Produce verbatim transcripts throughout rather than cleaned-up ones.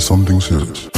Something serious.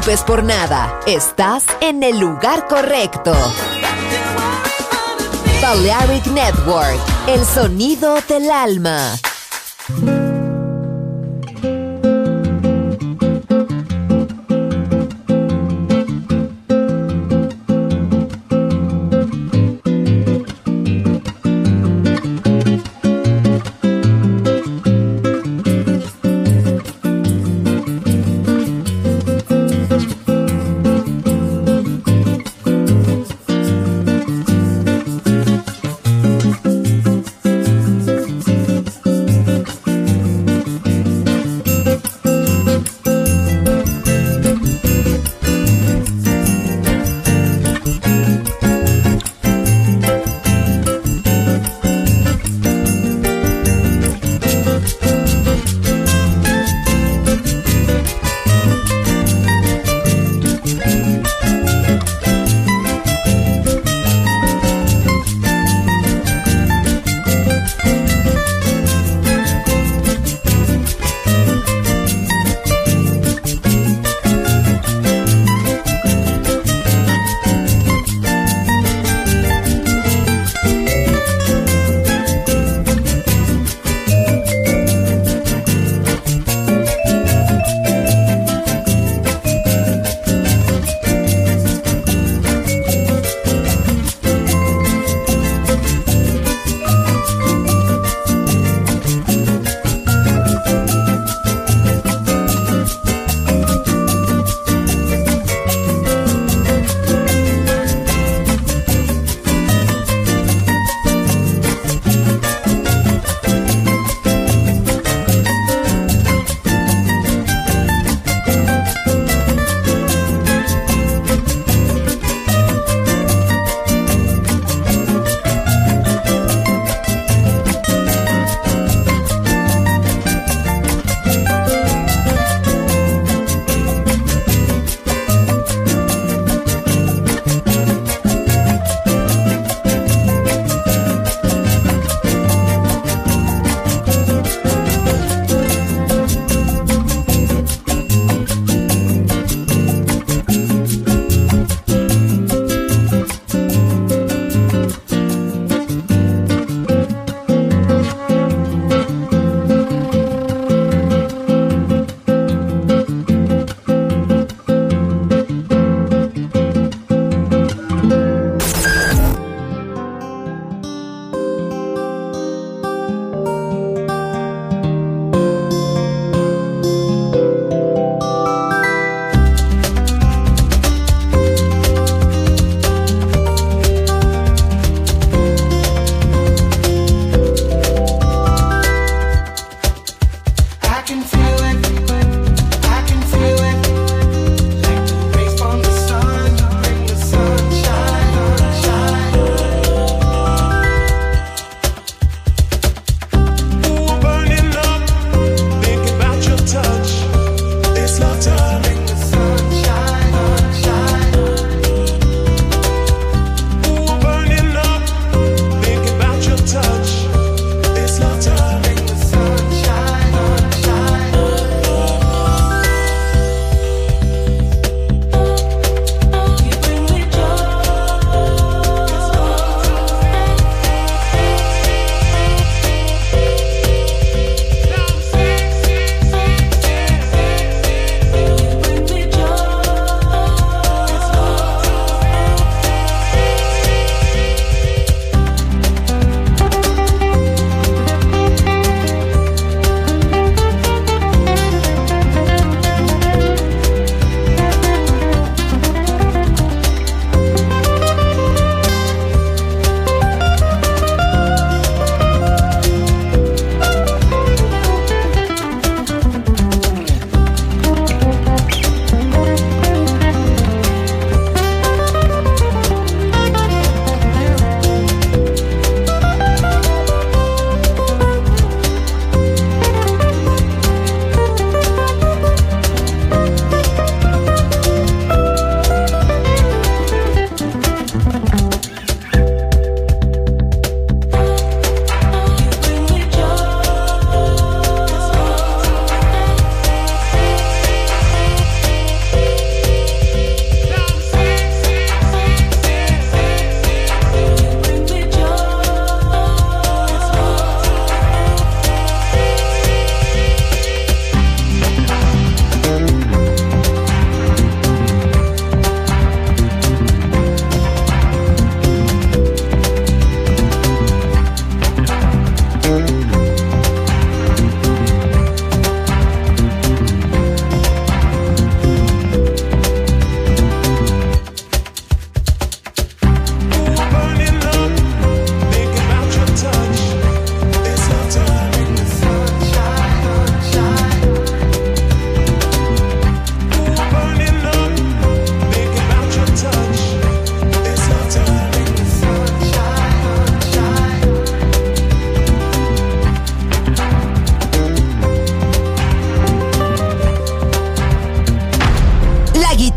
preocupes por nada, estás en el lugar correcto. Balearic Network, el sonido del alma.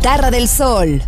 Guitarra del Sol.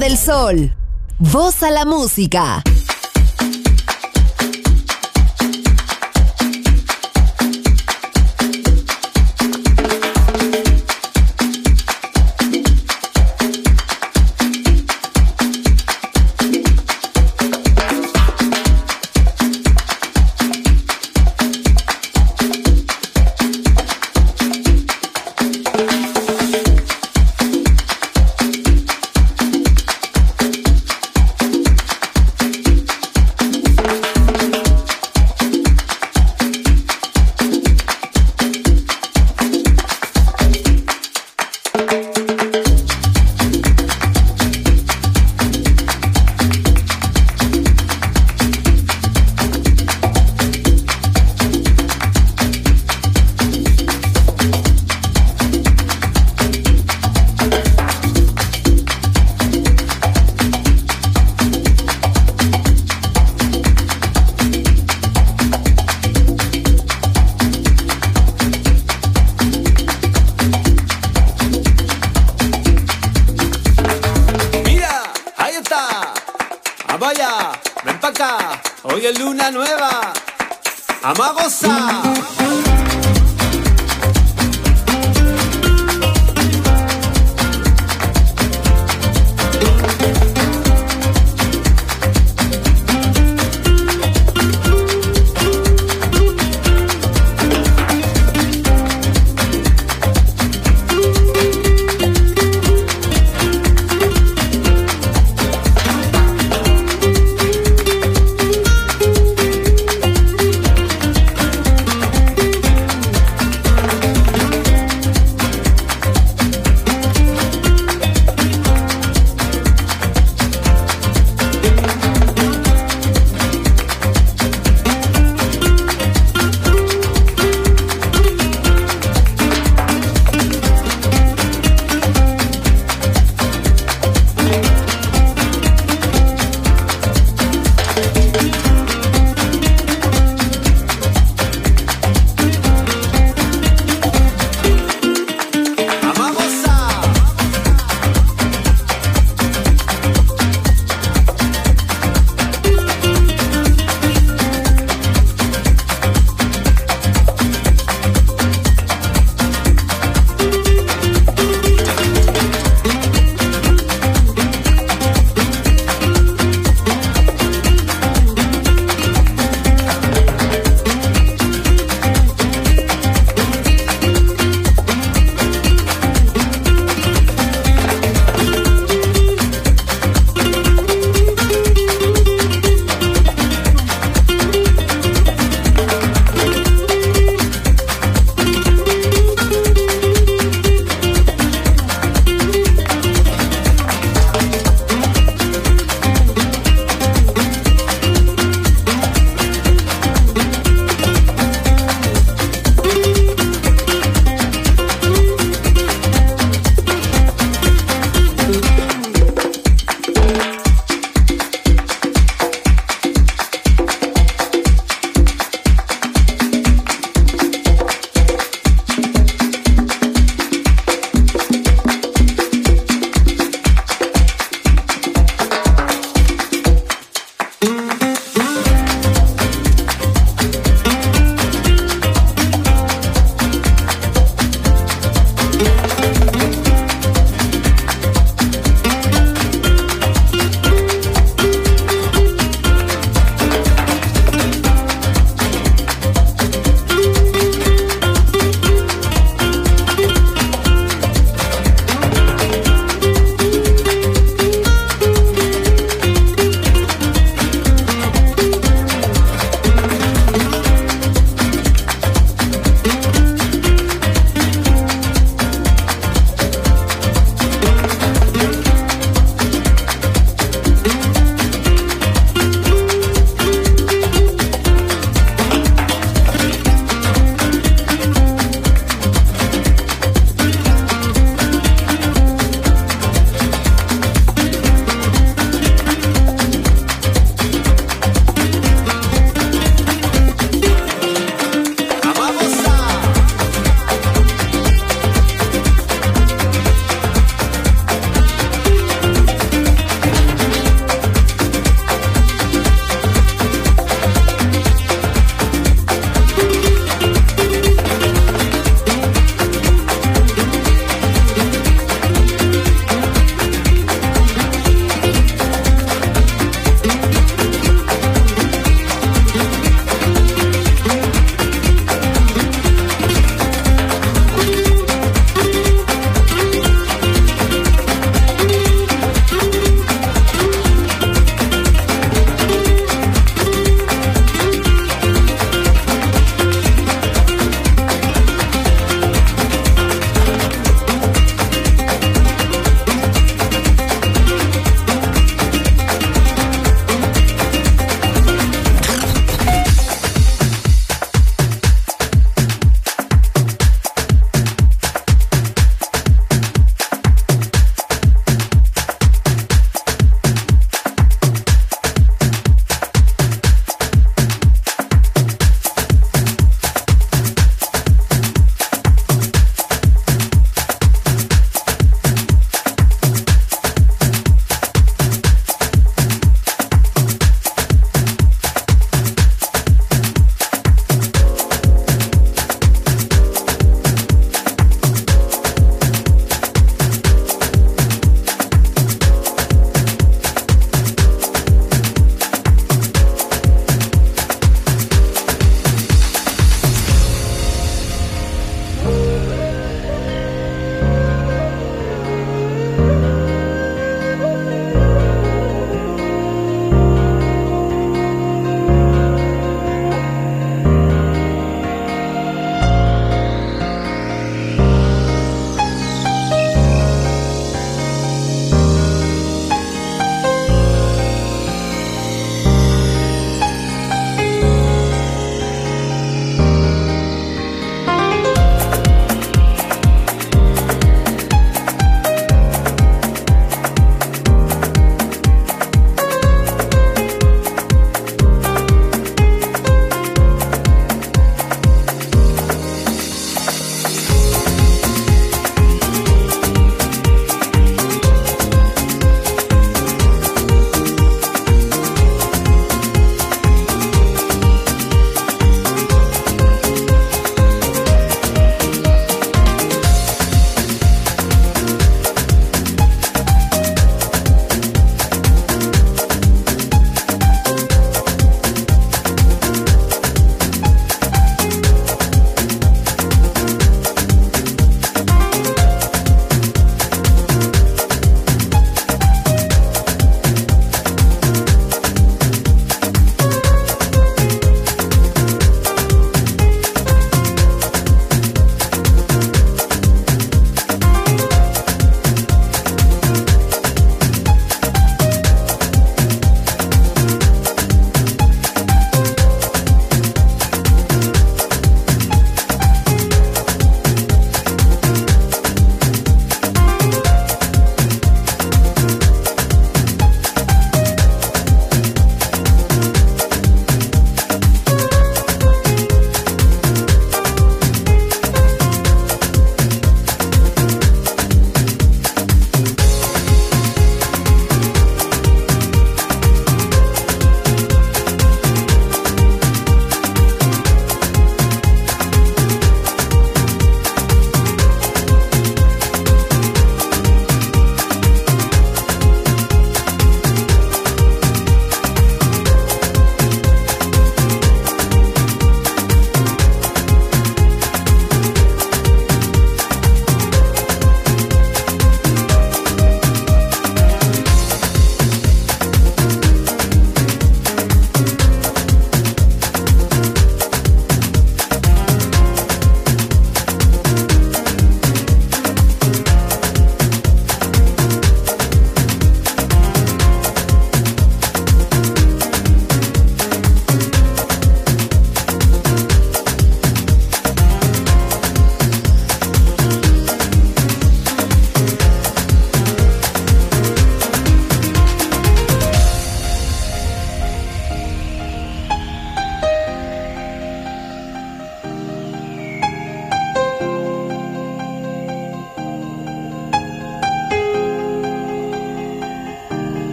del Sol. Voz a la música. Vaya, ven pa' acá, hoy es luna nueva, vamos a gozar.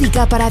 Música para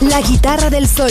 La Guitarra del Sol